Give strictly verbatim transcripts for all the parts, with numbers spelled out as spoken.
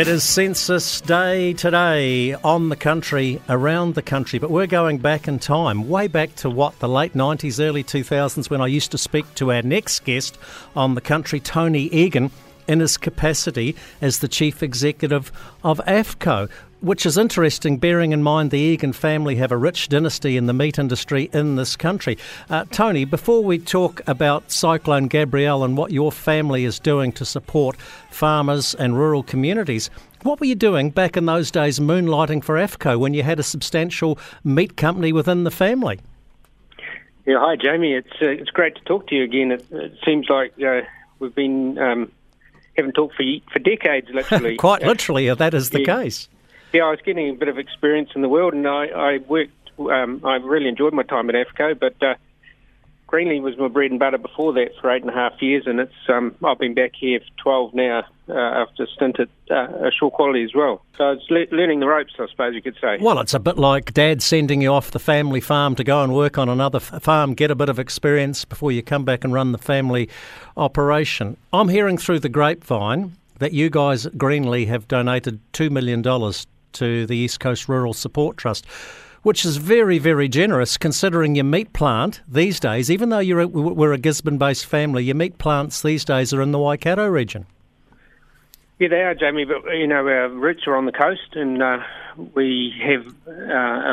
It is Census Day today on The Country, around the country, but we're going back in time, way back to what, the late nineties, early two thousands, when I used to speak to our next guest on The Country, Tony Egan, in his capacity as the Chief Executive of AFFCO, which is interesting, bearing in mind the Egan family have a rich dynasty in the meat industry in this country. Uh, Tony, before we talk about Cyclone Gabrielle and what your family is doing to support farmers and rural communities, what were you doing back in those days moonlighting for AFFCO when you had a substantial meat company within the family? Yeah, hi Jamie, it's uh, it's great to talk to you again. It, it seems like uh, we've been um, haven't talked for for decades, literally. Quite literally, uh, that is the yeah. case. Yeah, I was getting a bit of experience in the world, and I, I worked. Um, I really enjoyed my time at AFFCO, but uh, Greenlea was my bread and butter before that for eight and a half years, and it's um, I've been back here for twelve now uh, after a stint at uh, Sure Quality as well. So it's le- learning the ropes, I suppose you could say. Well, it's a bit like Dad sending you off the family farm to go and work on another f- farm, get a bit of experience before you come back and run the family operation. I'm hearing through the grapevine that you guys at Greenlea have donated two million dollars to the East Coast Rural Support Trust, which is very, very generous considering your meat plant these days, even though you're a, we're a Gisborne-based family, your meat plants these days are in the Waikato region. Yeah, they are, Jamie, but, you know, our roots are on the coast and uh, we have uh,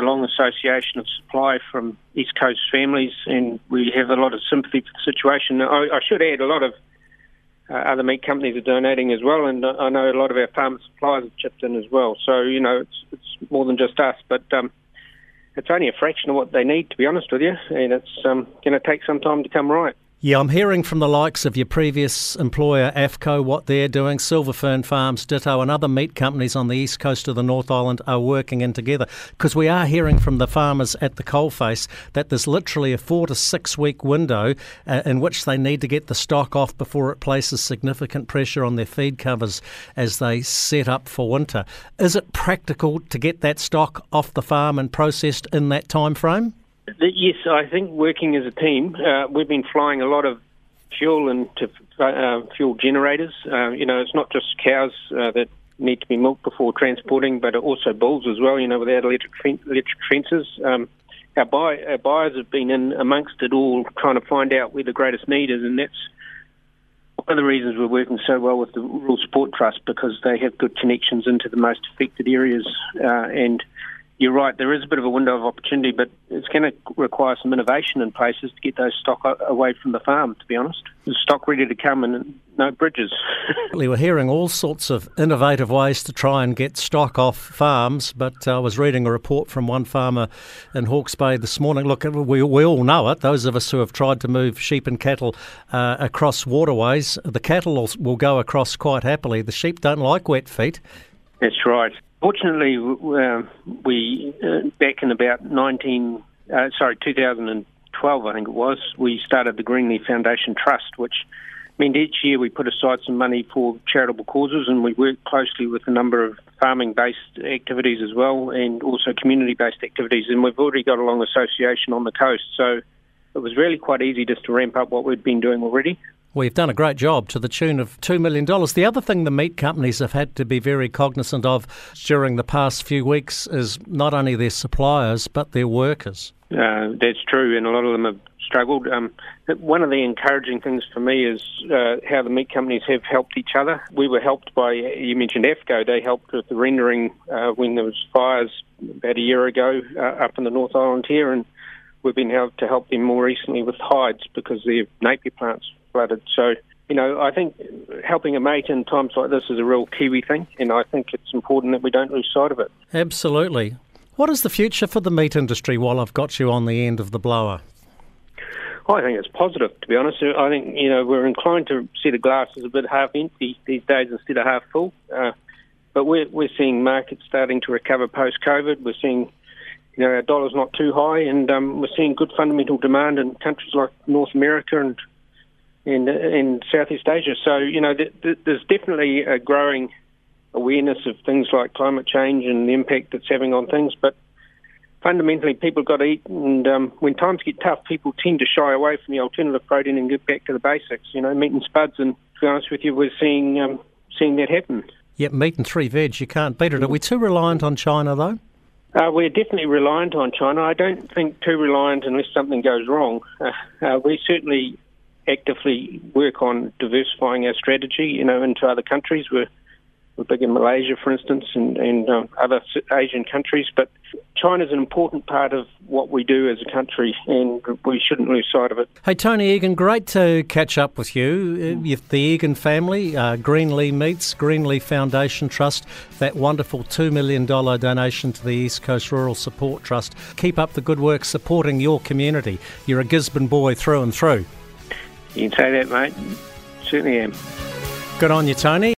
a long association of supply from East Coast families, and we have a lot of sympathy for the situation. I, I should add, a lot of Uh, other meat companies are donating as well, and I know a lot of our farmer suppliers have chipped in as well. So, you know, it's it's more than just us, but um, it's only a fraction of what they need, to be honest with you, and it's um, going to take some time to come right. Yeah, I'm hearing from the likes of your previous employer, AFFCO, what they're doing. Silver Fern Farms, ditto, and other meat companies on the east coast of the North Island are working in together, because we are hearing from the farmers at the coalface that there's literally a four to six week window uh, in which they need to get the stock off before it places significant pressure on their feed covers as they set up for winter. Is it practical to get that stock off the farm and processed in that time frame? Yes, I think working as a team, uh, we've been flying a lot of fuel into uh, fuel generators. Uh, you know, it's not just cows uh, that need to be milked before transporting, but also bulls as well, you know, without electric, fen- electric fences. Um, our, buy- our buyers have been in amongst it all, trying to find out where the greatest need is, and that's one of the reasons we're working so well with the Rural Support Trust, because they have good connections into the most affected areas uh, and... You're right, there is a bit of a window of opportunity, but it's going to require some innovation in places to get those stock away from the farm, to be honest. There's stock ready to come and no bridges. We're hearing all sorts of innovative ways to try and get stock off farms, but uh, I was reading a report from one farmer in Hawke's Bay this morning. Look, we, we all know it, those of us who have tried to move sheep and cattle uh, across waterways. The cattle will, will go across quite happily. The sheep don't like wet feet. That's right. Fortunately, uh, we uh, back in about nineteen, uh, sorry, two thousand twelve, I think it was, we started the Greenlea Foundation Trust, which meant each year we put aside some money for charitable causes, and we worked closely with a number of farming-based activities as well, and also community-based activities. And we've already got a long association on the coast, so it was really quite easy just to ramp up what we'd been doing already. Well, you've done a great job to the tune of two million dollars. The other thing the meat companies have had to be very cognizant of during the past few weeks is not only their suppliers but their workers. Uh, that's true, and a lot of them have struggled. Um, one of the encouraging things for me is uh, how the meat companies have helped each other. We were helped by, you mentioned AFFCO, they helped with the rendering uh, when there was fires about a year ago uh, up in the North Island here, and we've been able to help them more recently with hides because their Napier plants flooded. So, you know, I think helping a mate in times like this is a real Kiwi thing, and I think it's important that we don't lose sight of it. Absolutely. What is the future for the meat industry while I've got you on the end of the blower? Oh, I think it's positive, to be honest. I think, you know, we're inclined to see the glass as a bit half empty these days instead of half full. Uh, but we're, we're seeing markets starting to recover post-COVID. We're seeing, you know, our dollar's not too high, and um, we're seeing good fundamental demand in countries like North America and In, in Southeast Asia. So, you know, th- th- there's definitely a growing awareness of things like climate change and the impact it's having on things, but fundamentally people got to eat, and um, when times get tough, people tend to shy away from the alternative protein and get back to the basics, you know, meat and spuds, and to be honest with you, we're seeing um, seeing that happen. Yep, meat and three veg, you can't beat it. Are we too reliant on China, though? Uh, we're definitely reliant on China. I don't think too reliant unless something goes wrong. Uh, uh, we certainly actively work on diversifying our strategy, you know, into other countries. We're, we're big in Malaysia, for instance, and, and um, other Asian countries. But China's an important part of what we do as a country, and we shouldn't lose sight of it. Hey, Tony Egan, great to catch up with you. The Egan family, uh, Greenlea Meats, Greenlea Foundation Trust, that wonderful two million dollars donation to the East Coast Rural Support Trust. Keep up the good work supporting your community. You're a Gisborne boy through and through. You can say that, mate. Certainly am. Good on you, Tony.